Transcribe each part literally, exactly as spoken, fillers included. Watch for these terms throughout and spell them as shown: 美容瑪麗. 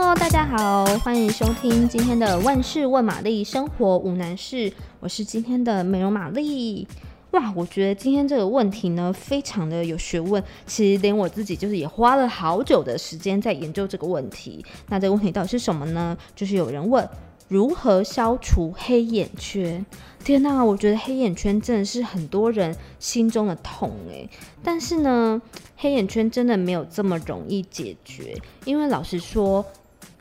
喽，大家好，欢迎收听今天的万事问玛丽，生活无难事，我是今天的美容玛丽。哇，我觉得今天这个问题呢，非常的有学问。其实连我自己就是也花了好久的时间在研究这个问题。那这个问题到底是什么呢？就是有人问如何消除黑眼圈。天哪，我觉得黑眼圈真的是很多人心中的痛欸。但是呢，黑眼圈真的没有这么容易解决，因为老实说，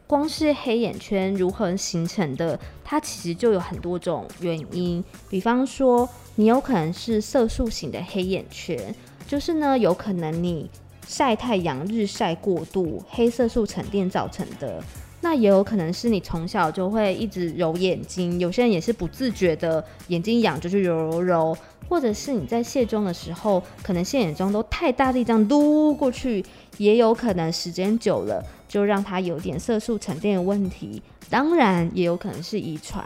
光是黑眼圈如何形成的，它其实就有很多种原因。比方说，你有可能是色素型的黑眼圈，就是呢，有可能你晒太阳日晒过度，黑色素沉淀造成的。那也有可能是你从小就会一直揉眼睛，有些人也是不自觉的，眼睛痒就去揉揉揉，或者是你在卸妆的时候，可能卸眼妆都太大力这样撸过去，也有可能时间久了就让它有点色素沉淀的问题，当然也有可能是遗传。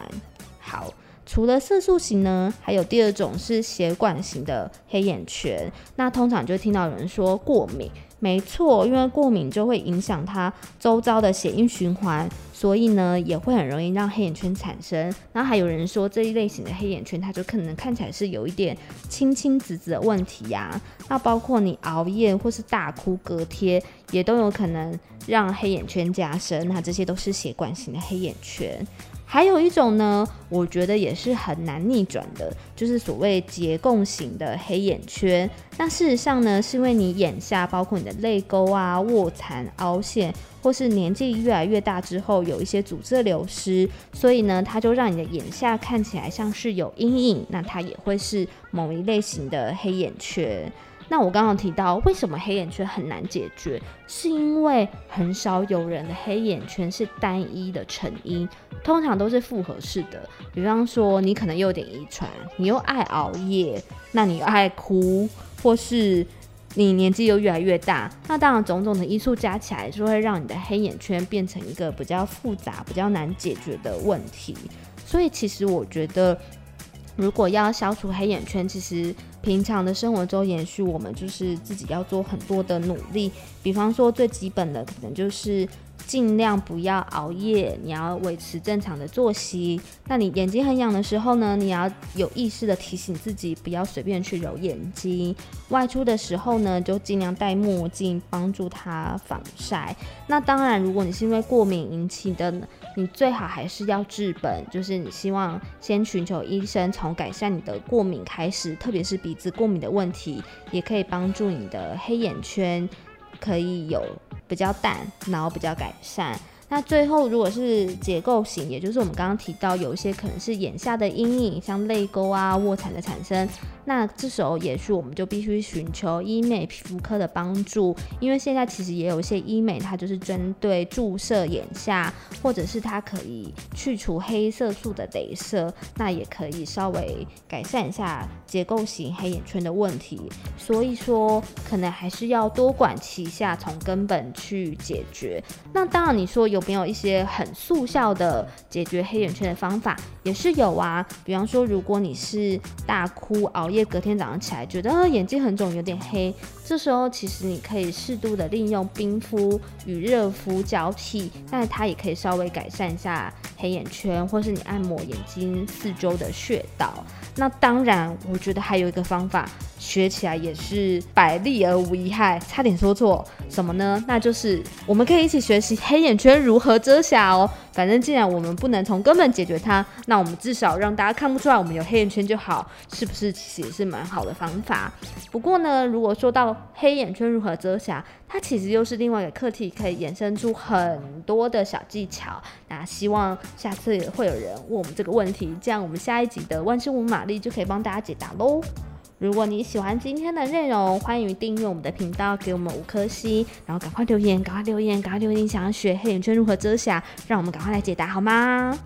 好，除了色素型呢，还有第二种是血管型的黑眼圈。那通常就听到有人说过敏，没错，因为过敏就会影响它周遭的血液循环，所以呢也会很容易让黑眼圈产生。然后还有人说这一类型的黑眼圈它就可能看起来是有一点青青紫紫的问题啊。那包括你熬夜或是大哭隔贴也都有可能让黑眼圈加深，那这些都是血管型的黑眼圈。还有一种呢，我觉得也是很难逆转的，就是所谓结构型的黑眼圈。那事实上呢，是因为你眼下包括你的泪沟啊、卧蚕、凹陷，或是年纪越来越大之后有一些组织流失，所以呢，它就让你的眼下看起来像是有阴影，那它也会是某一类型的黑眼圈。那我刚刚提到为什么黑眼圈很难解决，是因为很少有人的黑眼圈是单一的成因，通常都是复合式的。比方说你可能又有点遗传，你又爱熬夜，那你又爱哭，或是你年纪又越来越大，那当然种种的因素加起来就会让你的黑眼圈变成一个比较复杂比较难解决的问题。所以其实我觉得如果要消除黑眼圈，其实平常的生活中延续我们就是自己要做很多的努力。比方说最基本的可能就是尽量不要熬夜，你要维持正常的作息。那你眼睛很痒的时候呢，你要有意识的提醒自己不要随便去揉眼睛。外出的时候呢，就尽量戴墨镜，帮助它防晒。那当然，如果你是因为过敏引起的，你最好还是要治本，就是你希望先寻求医生，从改善你的过敏开始，特别是鼻子过敏的问题，也可以帮助你的黑眼圈可以有比较淡，然后比较改善。那最后如果是结构型，也就是我们刚刚提到有一些可能是眼下的阴影，像泪沟啊、卧蚕的产生，那这时候也许我们就必须寻求医美皮肤科的帮助，因为现在其实也有一些医美它就是针对注射眼下，或者是它可以去除黑色素的雷射，那也可以稍微改善一下结构型黑眼圈的问题。所以说可能还是要多管齐下，从根本去解决。那当然你说有没有一些很速效的解决黑眼圈的方法，也是有啊。比方说如果你是大哭熬夜，隔天早上起来觉得、呃、眼睛很肿有点黑，这时候其实你可以适度的利用冰敷与热敷交替，那它也可以稍微改善一下黑眼圈，或是你按摩眼睛四周的穴道。那当然我觉得还有一个方法学起来也是百利而无一害，差点说错，什么呢？那就是我们可以一起学习黑眼圈如何遮瑕哦。反正既然我们不能从根本解决它，那我们至少让大家看不出来我们有黑眼圈就好，是不是？其实也是蛮好的方法。不过呢，如果说到黑眼圈如何遮瑕，它其实又是另外一个课题，可以衍生出很多的小技巧。那希望下次会有人问我们这个问题，这样我们下一集的万事问玛丽就可以帮大家解答喽。如果你喜欢今天的内容，欢迎订阅我们的频道，给我们五颗星，然后赶快留言，赶快留言，赶快留言，想要学黑眼圈如何遮瑕，让我们赶快来解答好吗？